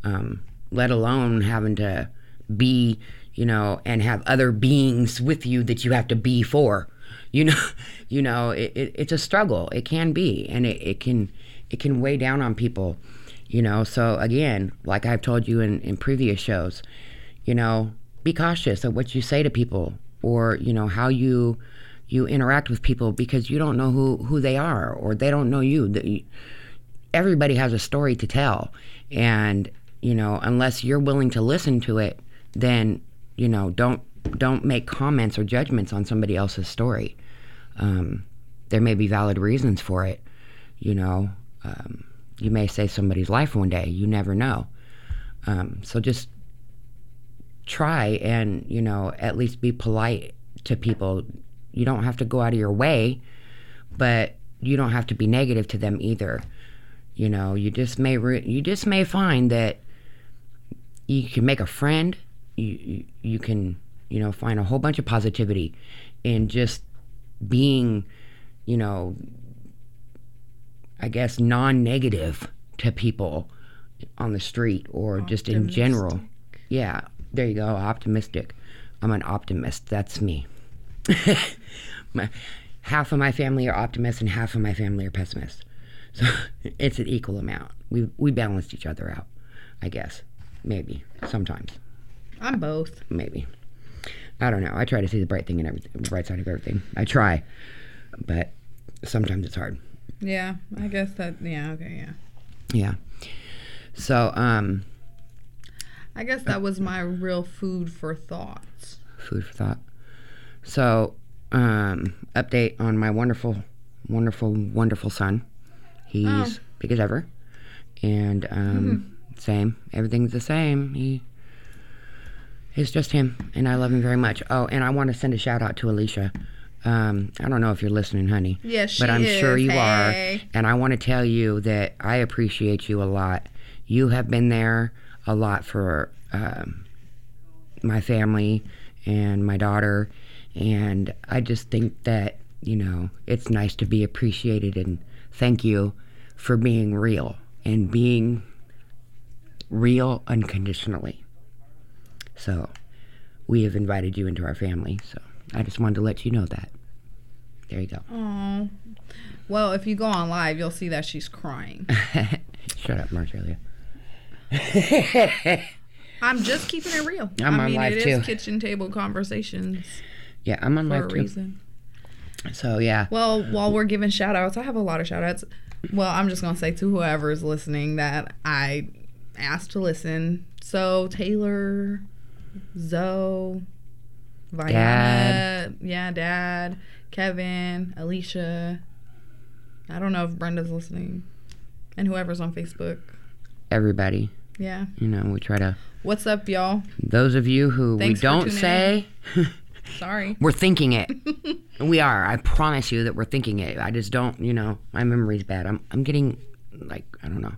um, let alone having to be, you know, and have other beings with you that you have to be for. You know, you know, it, it, it's a struggle. It can be, and it, it can it can weigh down on people. You know, so again, like I've told you in, in previous shows, you know, be cautious of what you say to people, or you know how you. you interact with people, because you don't know who, who they are, or they don't know you. Everybody has a story to tell. And, you know, unless you're willing to listen to it, then, you know, don't don't make comments or judgments on somebody else's story. Um, there may be valid reasons for it, you know. Um, you may save somebody's life one day. You never know. Um, so just try and, you know, at least be polite to people, You don't have to go out of your way, but you don't have to be negative to them either. You know, you just may re- you just may find that you can make a friend. You, you you can, you know, find a whole bunch of positivity in just being, you know, I guess non-negative to people on the street or optimistic. Just in general. Yeah, there you go, optimistic. I'm an optimist, that's me. my, half of my family are optimists and half of my family are pessimists. So it's an equal amount. We we balanced each other out, I guess. Maybe, sometimes. I'm both. Maybe. I don't know. I try to see the bright thing in everything, the bright side of everything. I try, but sometimes it's hard. Yeah, I guess that, yeah, okay, yeah. Yeah. So, um... I guess that was my real food for thoughts. Food for thought. So, um, update on my wonderful, wonderful, wonderful son. He's oh. big as ever. And, um, mm-hmm. same. Everything's the same. He... It's just him, and I love him very much. Oh, and I want to send a shout out to Alicia. Um, I don't know if you're listening, honey. Yes, she is. But I'm is. sure you hey. are. And I want to tell you that I appreciate you a lot. You have been there a lot for um, my family and my daughter. And I just think that, you know, it's nice to be appreciated. And thank you for being real and being real unconditionally. So, we have invited you into our family. So, I just wanted to let you know that. There you go. Aww. Well, if you go on live, you'll see that she's crying. Shut up, Marshalia. I'm just keeping it real. I'm I on mean, live, it too. It is kitchen table conversations. Yeah, I'm on live, too. For a reason. So, yeah. Well, while we're giving shout-outs, I have a lot of shout-outs. Well, I'm just going to say to whoever is listening that I asked to listen. So, Taylor... Zoe, Vianna, Dad. yeah, Dad, Kevin, Alicia. I don't know if Brenda's listening, and whoever's on Facebook. Everybody. Yeah. You know, we try to. What's up, y'all? Those of you who Thanks we don't say. Sorry. We're thinking it. We are. I promise you that we're thinking it. I just don't. You know, my memory's bad. I'm. I'm getting, like, I don't know.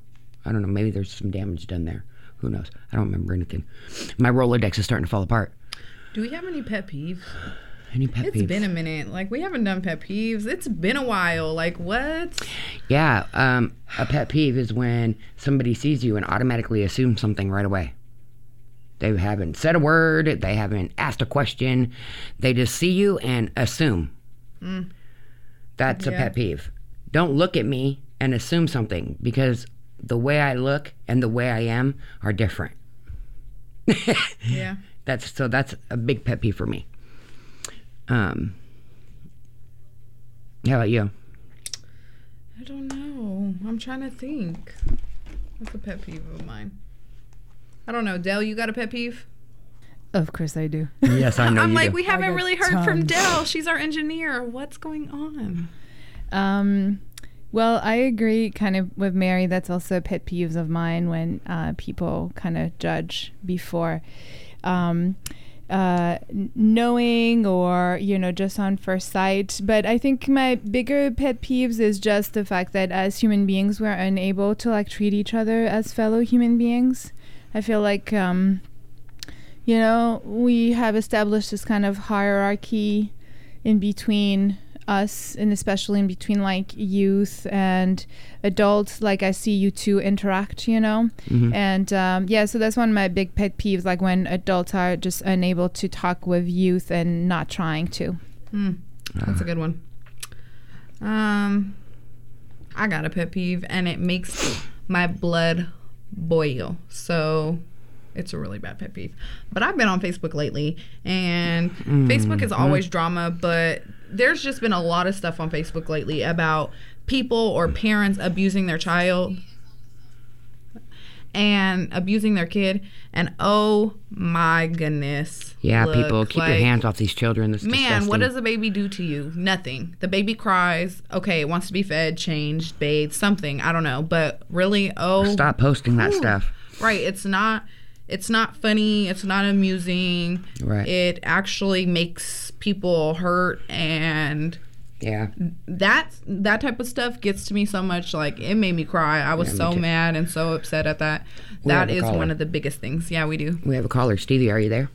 I don't know. Maybe there's some damage done there. Who knows? I don't remember anything. My Rolodex is starting to fall apart. Do we have any pet peeves? Any pet it's peeves? It's been a minute. Like, we haven't done pet peeves. It's been a while. Like, what? Yeah. Um, a pet peeve is when somebody sees you and automatically assumes something right away. They haven't said a word. They haven't asked a question. They just see you and assume. Mm. That's yeah. a pet peeve. Don't look at me and assume something, because... the way I look and the way I am are different. yeah. That's so that's a big pet peeve for me. Um How about you? I don't know. I'm trying to think. What's a pet peeve of mine? I don't know. Dell, you got a pet peeve? Of course I do. Yes, I know. I'm you like do. We haven't really heard tons. From Dell. She's our engineer. What's going on? Um Well, I agree kind of with Mary. That's also pet peeves of mine when uh, people kind of judge before um, uh, knowing or, you know, just on first sight. But I think my bigger pet peeves is just the fact that as human beings, we're unable to, like, treat each other as fellow human beings. I feel like, um, you know, we have established this kind of hierarchy in between us, and especially in between, like, youth and adults. Like, I see you two interact, you know. Mm-hmm. And um yeah so that's one of my big pet peeves, like when adults are just unable to talk with youth and not trying to. mm. That's a good one. um I got a pet peeve, and it makes my blood boil, so it's a really bad pet peeve. But I've been on Facebook lately, and mm. Facebook is always mm. drama, but there's just been a lot of stuff on Facebook lately about people or parents abusing their child and abusing their kid. And oh my goodness. Yeah, look, people, keep like, your hands off these children. That's man, disgusting. What does a baby do to you? Nothing. The baby cries. Okay, it wants to be fed, changed, bathed, something. I don't know. But really, oh. Stop posting that ooh, stuff. Right. It's not. it's not funny, it's not amusing. Right. It actually makes people hurt, and yeah, that that type of stuff gets to me so much. Like, it made me cry. I was yeah, so too. mad and so upset at that. We that is caller. one of the biggest things. Yeah, we do. We have a caller. Stevie, are you there?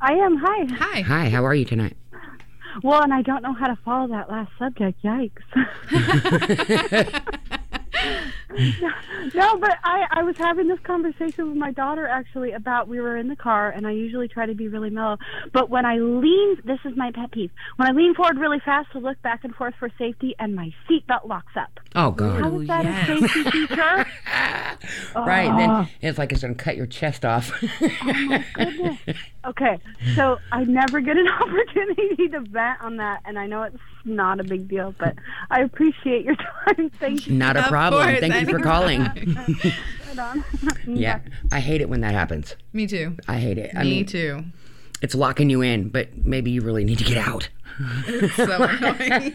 I am. Hi. Hi. Hi. How are you tonight? Well, and I don't know how to follow that last subject. Yikes. no, no, but I, I was having this conversation with my daughter, actually, about we were in the car, and I usually try to be really mellow. But when I lean, this is my pet peeve, when I lean forward really fast to look back and forth for safety, and my seatbelt locks up. Oh, God. How is that yes. a safety feature? oh. Right, and then it's like it's going to cut your chest off. Oh, my goodness. Okay, so I never get an opportunity to vent on that, and I know it's not a big deal, but I appreciate your time. Thank you. Not a problem. Course, Thank I you for calling. Yeah, I hate it when that happens. Me too. I hate it. I Me mean, too. It's locking you in, but maybe you really need to get out. It's so annoying.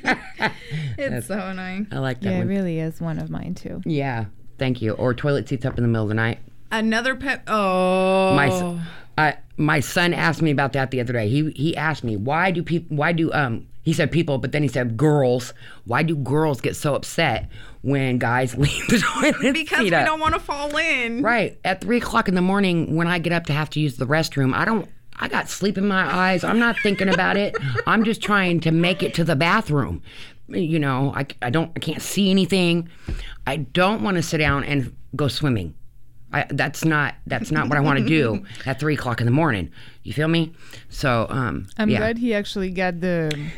It's That's, so annoying. I like that yeah, one. Yeah, it really is one of mine too. Yeah. Thank you. Or toilet seats up in the middle of the night. Another pet. Oh. My, I, my son asked me about that the other day. He he asked me, why do people? Why do um? He said people, but then he said girls. Why do girls get so upset when guys leave the toilet? Because we don't want to fall in. Right. At three o'clock in the morning when I get up to have to use the restroom, I don't I got sleep in my eyes. I'm not thinking about it. I'm just trying to make it to the bathroom. You know, I, I don't I can't see anything. I don't want to sit down and go swimming. I, that's not that's not what I want to do at three o'clock in the morning. You feel me? So um I'm yeah. glad he actually got the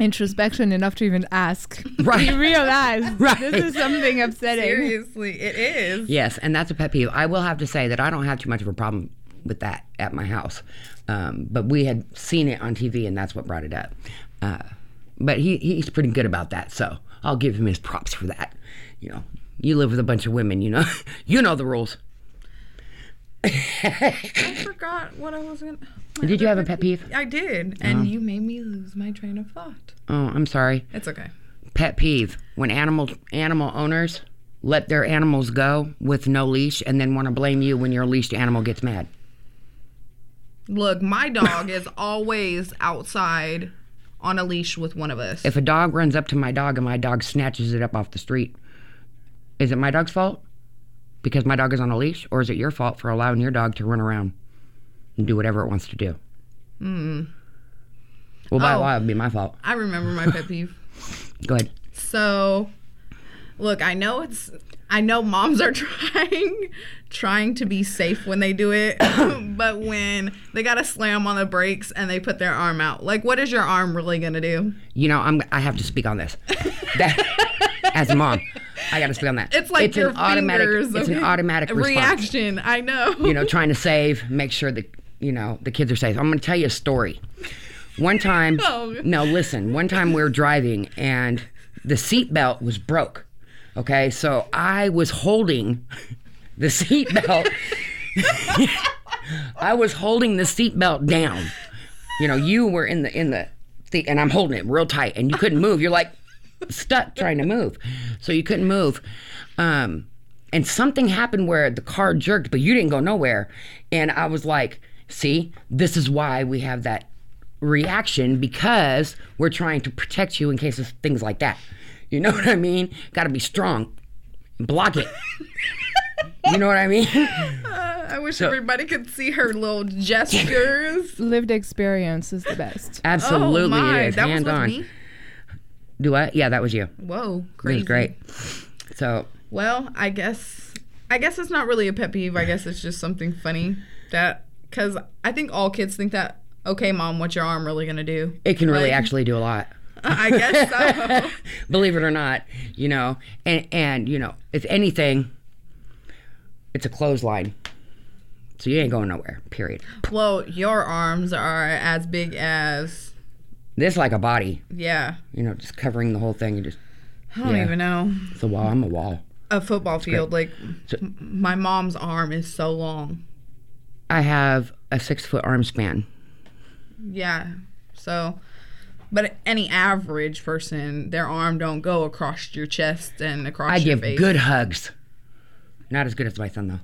introspection enough to even ask. Right. You realize right. this is something upsetting. Seriously, it is. Yes, and that's a pet peeve. I will have to say that I don't have too much of a problem with that at my house. Um, but we had seen it on T V, and that's what brought it up. Uh, but he he's pretty good about that, so I'll give him his props for that. You know, you live with a bunch of women, you know. You know the rules. I forgot what I was going to... Did you have a pet peeve? I did, and oh. you made me lose my train of thought. Oh, I'm sorry. It's okay. Pet peeve. When animal, animal owners let their animals go with no leash and then want to blame you when your leashed animal gets mad. Look, my dog is always outside on a leash with one of us. If a dog runs up to my dog and my dog snatches it up off the street, is it my dog's fault? Because my dog is on a leash, or is it your fault for allowing your dog to run around and do whatever it wants to do? Mm. Well, by oh, law, it would be my fault. I remember my pet peeve. Go ahead. So, look, I know it's, I know moms are trying, trying to be safe when they do it, but when they gotta slam on the brakes and they put their arm out, like, what is your arm really gonna do? You know, I'm, I have to speak on this. That, as a mom. I gotta speak on that. It's like it's your an automatic, it's an automatic reaction. Response. I know. You know, trying to save, make sure that you know the kids are safe. I'm gonna tell you a story. One time, oh. no, listen. One time we were driving and the seatbelt was broke. Okay, so I was holding the seatbelt. I was holding the seatbelt down. You know, you were in the in the thing, and I'm holding it real tight, and you couldn't move. You're like. Stuck trying to move, so you couldn't move, um, and something happened where the car jerked, but you didn't go nowhere. And I was like, "See, this is why we have that reaction, because we're trying to protect you in case of things like that." You know what I mean? Got to be strong, block it. You know what I mean? Uh, I wish so, everybody could see her little gestures. Lived experience is the best. Absolutely, oh my, it is. That Hand was with on. Me? Do I? Yeah, that was you. Whoa, crazy. It was great. So. Well, I guess, I guess it's not really a pet peeve. I guess it's just something funny that, because I think all kids think that. Okay, mom, what's your arm really gonna do? It can like, really actually do a lot. I guess so. Believe it or not, you know, and and you know, if anything, it's a clothesline. So you ain't going nowhere. Period. Well, your arms are as big as. This like a body. Yeah. You know, just covering the whole thing. And just. I don't yeah. even know. It's a wall. I'm a wall. A football it's field. Great. Like, so, my mom's arm is so long. I have a six-foot arm span. Yeah. So, but any average person, their arm don't go across your chest and across I your face. I give good hugs. Not as good as my son, though.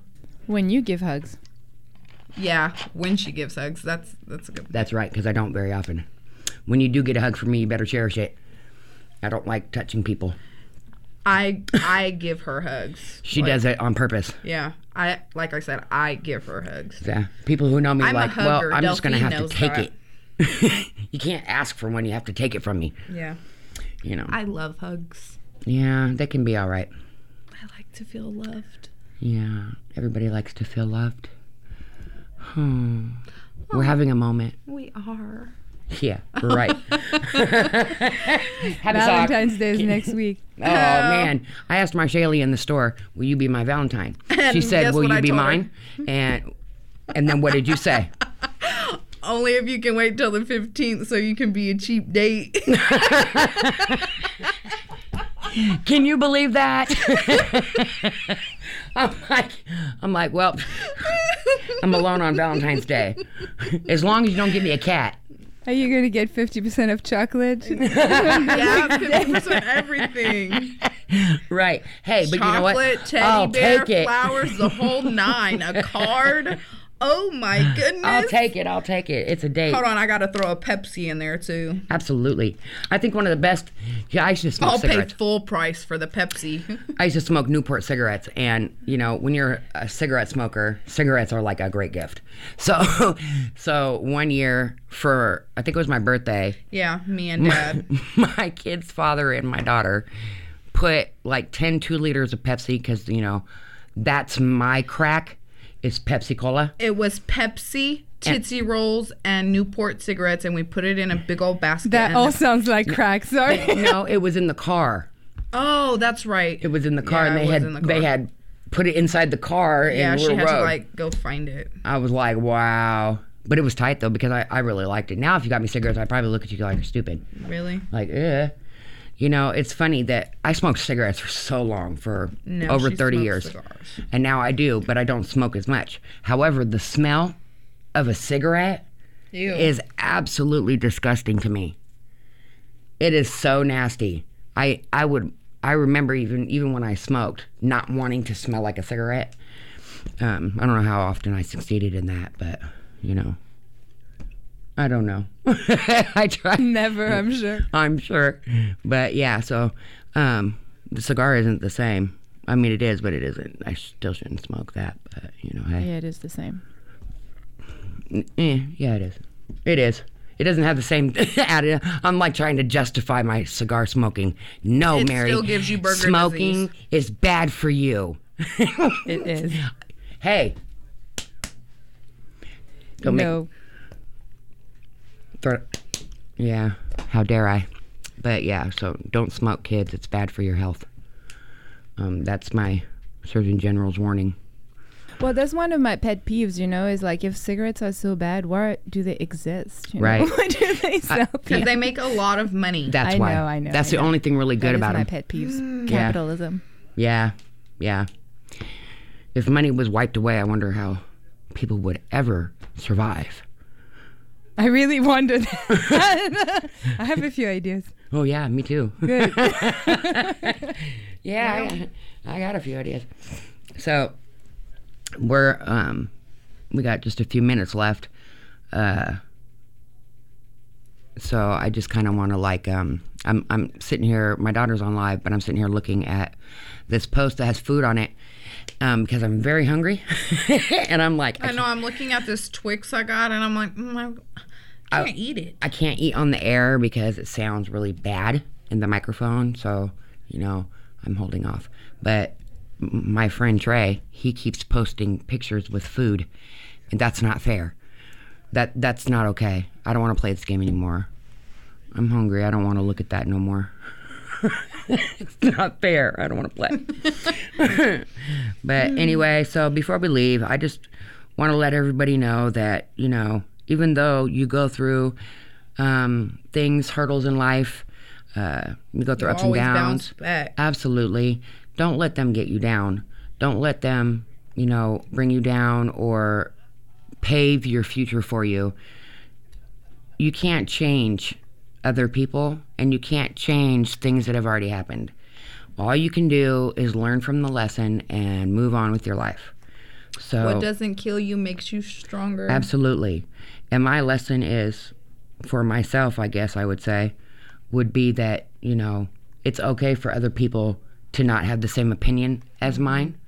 When you give hugs. Yeah, when she gives hugs, that's that's a good one. That's right, because I don't very often. When you do get a hug from me, you better cherish it. I don't like touching people. I I give her hugs. She like, does it on purpose. Yeah, I like I said, I give her hugs. Yeah, people who know me I'm like, a hugger. Well, I'm Delphine just gonna have to take it. You can't ask for one; you have to take it from me. Yeah, you know. I love hugs. Yeah, they can be all right. I like to feel loved. Yeah, everybody likes to feel loved. Hmm. Well, we're having a moment. We are. Yeah, right. Valentine's Day is next week. Oh, oh man, I asked Marshalia in the store, "Will you be my Valentine?" And she said, "Will you I be mine?" Her. And and then what did you say? Only if you can wait till the fifteenth, so you can be a cheap date. Can you believe that? I'm like, I'm like, well, I'm alone on Valentine's Day. As long as you don't give me a cat. Are you going to get fifty percent of chocolate? Yeah, fifty percent everything. Right. Hey, but chocolate, you know what? Chocolate, teddy I'll bear, take it. Flowers, the whole nine. A card. Oh, my goodness. I'll take it. I'll take it. It's a date. Hold on. I got to throw a Pepsi in there, too. Absolutely. I think one of the best. Yeah, I used to smoke I'll cigarettes. I'll pay full price for the Pepsi. I used to smoke Newport cigarettes. And, you know, when you're a cigarette smoker, cigarettes are like a great gift. So, so one year for, I think it was my birthday. Yeah, me and Dad. My, my kid's father and my daughter put like ten two-liters of Pepsi because, you know, that's my crack. Is Pepsi Cola? It was Pepsi, Tootsie and, Rolls, and Newport cigarettes, and we put it in a big old basket. That all sounds like crack. Sorry. No, it was in the car. Oh, that's right. It was in the car, yeah, and they had the they had put it inside the car. Yeah, and she had road. to like go find it. I was like, wow, but it was tight though because I, I really liked it. Now, if you got me cigarettes, I'd probably look at you like you're stupid. Really? Like, eh. You know, it's funny that I smoked cigarettes for so long, for no, over thirty years. Cigars. And now I do, but I don't smoke as much. However, the smell of a cigarette Ew. is absolutely disgusting to me. It is so nasty. I, I would I remember even even when I smoked, not wanting to smell like a cigarette. Um, I don't know how often I succeeded in that, but, you know. I don't know. I try. Never, I'm sure. I'm sure. But yeah, so um, the cigar isn't the same. I mean, it is, but it isn't. I still shouldn't smoke that, but you know. Hey. Yeah, it is the same. Eh, yeah, it is. It is. It doesn't have the same additive. I'm like trying to justify my cigar smoking. No, it Mary. It still gives you burger smoking disease. Is bad for you. It is. Hey. Don't no. Make, yeah, how dare I? But yeah, so don't smoke, kids. It's bad for your health. Um, that's my Surgeon General's warning. Well, that's one of my pet peeves, you know, is like if cigarettes are so bad, why do they exist? You right. Know? Why do they sell? Because yeah. they make a lot of money. That's I why. I know, I know. That's I the know. only thing really good that about them. That is my pet peeves. Mm. Capitalism. Yeah. yeah, yeah. If money was wiped away, I wonder how people would ever survive. I really wonder that. I have a few ideas. Oh, yeah, me too. Good. Yeah, wow. I, I got a few ideas. So we're, um, we got just a few minutes left. Uh, so I just kind of want to like, um, I'm, I'm sitting here, my daughter's on live, but I'm sitting here looking at this post that has food on it. Um, because I'm very hungry, and I'm like, I, I know I'm looking at this Twix I got, and I'm like, mm, I can't I, eat it. I can't eat on the air because it sounds really bad in the microphone. So, you know, I'm holding off. But my friend Trey, he keeps posting pictures with food, and that's not fair. That that's not okay. I don't want to play this game anymore. I'm hungry. I don't want to look at that no more. It's not fair. I don't want to play. But anyway, so before we leave, I just want to let everybody know that, you know, even though you go through um, things, hurdles in life, uh, you go through ups and downs. Back. Absolutely. Don't let them get you down. Don't let them, you know, bring you down or pave your future for you. You can't change other people, and you can't change things that have already happened. All you can do is learn from the lesson and move on with your life. So what doesn't kill you makes you stronger. Absolutely. And my lesson is, for myself, I guess I would say, would be that, you know, it's okay for other people to not have the same opinion as mine.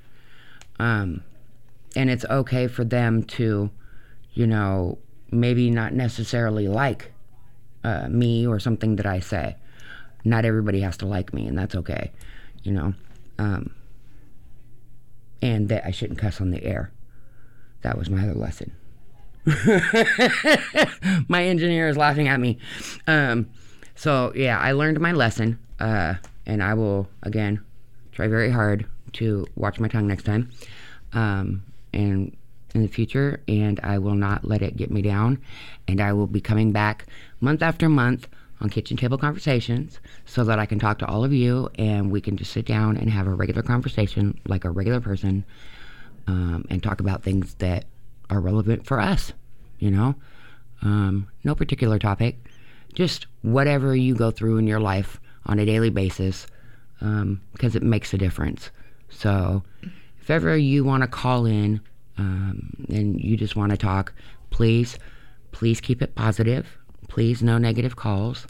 Um, and it's okay for them to, you know, maybe not necessarily like uh, me or something that I say. Not everybody has to like me, and that's okay, you know. Um, and that I shouldn't cuss on the air. That was my other lesson. My engineer is laughing at me. Um, so, yeah, I learned my lesson, uh, and I will, again, try very hard to watch my tongue next time, um, and in the future, and I will not let it get me down, and I will be coming back month after month on Kitchen Table Conversations so that I can talk to all of you, and we can just sit down and have a regular conversation like a regular person, um, and talk about things that are relevant for us, you know? Um, no particular topic, just whatever you go through in your life on a daily basis, um, because it makes a difference. So if ever you want to call in, um, and you just want to talk, please, please keep it positive. Please, no negative calls.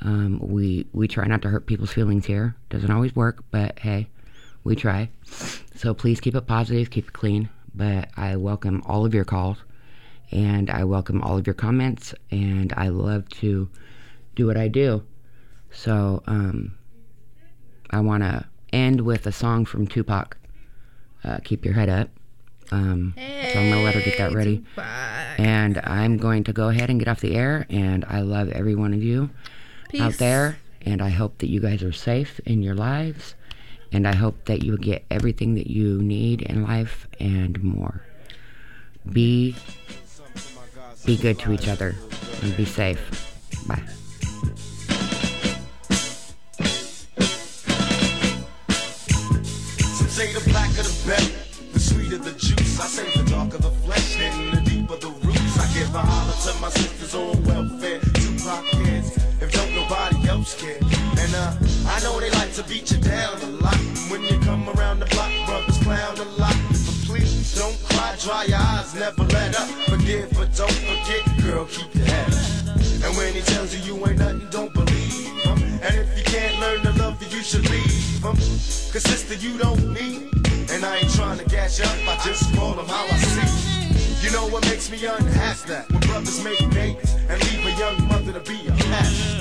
Um, we we try not to hurt people's feelings here. Doesn't always work, but hey, we try. So please keep it positive, keep it clean. But I welcome all of your calls, and I welcome all of your comments, and I love to do what I do. So um, I want to end with a song from Tupac, uh, Keep Your Head Up. Um, hey, so I'm going to let her get that ready. Tupac. And I'm going to go ahead and get off the air, and I love every one of you Peace. Out there, and I hope that you guys are safe in your lives, and I hope that you get everything that you need in life and more. Be, be good to each other and be safe. Bye. Some say the black of the belly, the sweet of the juice. I say the dark of the flesh, and the deep of the roots. I give a holler to my sisters on welfare. Tupac kids, if don't nobody else care. And uh, I know they like to beat you down a lot. When you come around the block, brothers clown a lot. But please don't cry, dry your eyes, never let up. Forgive but don't forget, girl, keep your head up. And when he tells you you ain't nothing, don't believe him. And if you can't learn to love you, you should leave him. Cause sister, you don't need. And I ain't trying to gas you up, I just call them how I see. You know what makes me unhappy? That when brothers make babies and leave a young mother to be a pastor.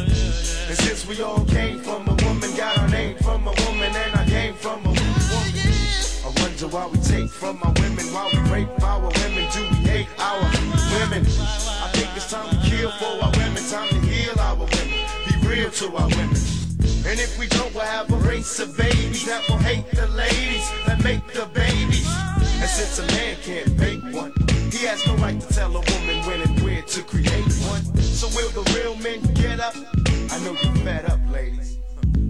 And since we all came from a woman, got our name from a woman, and I came from a woman. I wonder why we take from our women, why we rape our women, do we hate our women? I think it's time to kill for our women, time to heal our women, be real to our women. And if we don't, we'll have a race of babies that will hate the ladies that make the babies. And since a man can't make one, he has no right to tell a woman when and where to create one. So will the real men get up? I know you're fed up, ladies,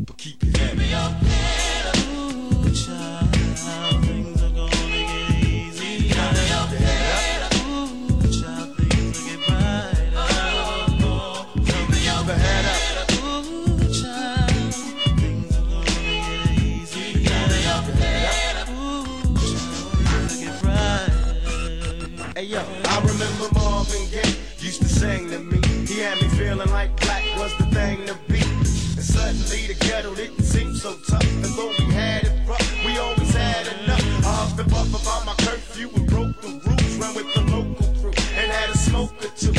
but keep your head up. Keep your head up, child. Things are gonna get easy. Keep your head up, child. Things will get brighter. Oh, oh, oh. Keep your head up, child. Things are gonna get easy. Keep your head up, child. Things will get brighter. Hey yo, I remember Marvin Gaye used to sing to me. He had me feeling like black was the thing to be. And suddenly the ghetto didn't seem so tough. And though we had it rough, we always had enough. I huffed and puffed about my curfew and broke the rules. Ran with the local crew and had a smoke or two.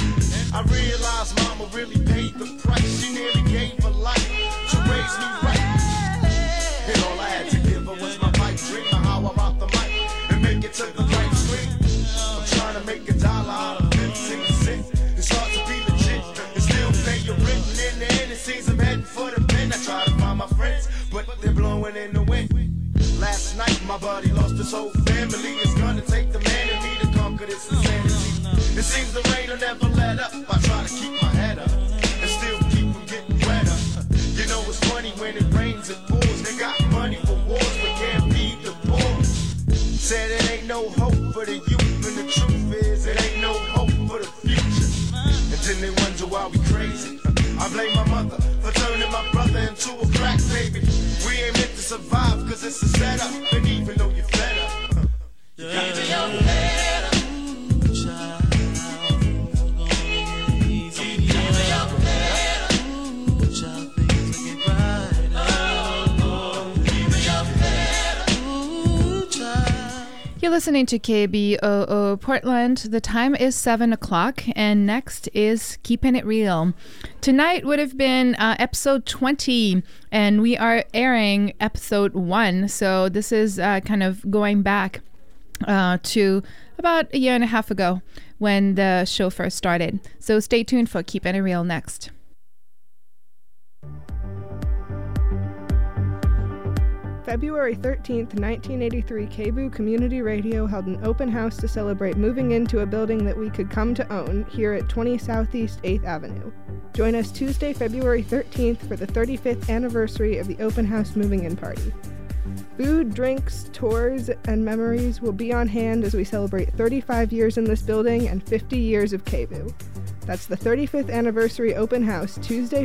I realized mama really paid the price. She nearly gave her life to raise me right. And all I had to give her was my pipe dream of how I rocked the mic and make it to the right street. I'm trying to make a dollar out of fifteen cents. It's hard to be I'm heading for the pen. I try to find my friends, but they're blowing in the wind. Last night, my buddy lost his whole family. It's gonna take the man in me to conquer this insanity. It seems the rain will never let up. I try to keep my head up and still keep from getting wetter. You know it's funny when it rains, it pours. They got money for wars, but can't feed the poor. Said it ain't no hope for the youth, and the truth is it ain't no hope for the future. And then they wonder why we crazy. I blame my mother for turning my brother into a crack baby. We ain't meant to survive, cause it's a setup. And even though you're fed up, you You're listening to K B O O Portland. The time is seven o'clock, and next is Keeping It Real. Tonight would have been uh, episode twenty, and we are airing episode one. So this is uh, kind of going back uh, to about a year and a half ago when the show first started. So stay tuned for Keeping It Real next. February thirteenth, nineteen eighty-three, K B O O Community Radio held an open house to celebrate moving into a building that we could come to own here at twenty Southeast eighth Avenue. Join us Tuesday, February thirteenth for the thirty-fifth anniversary of the open house moving-in party. Food, drinks, tours, and memories will be on hand as we celebrate thirty-five years in this building and fifty years of K B O O. That's the thirty-fifth anniversary open house, Tuesday,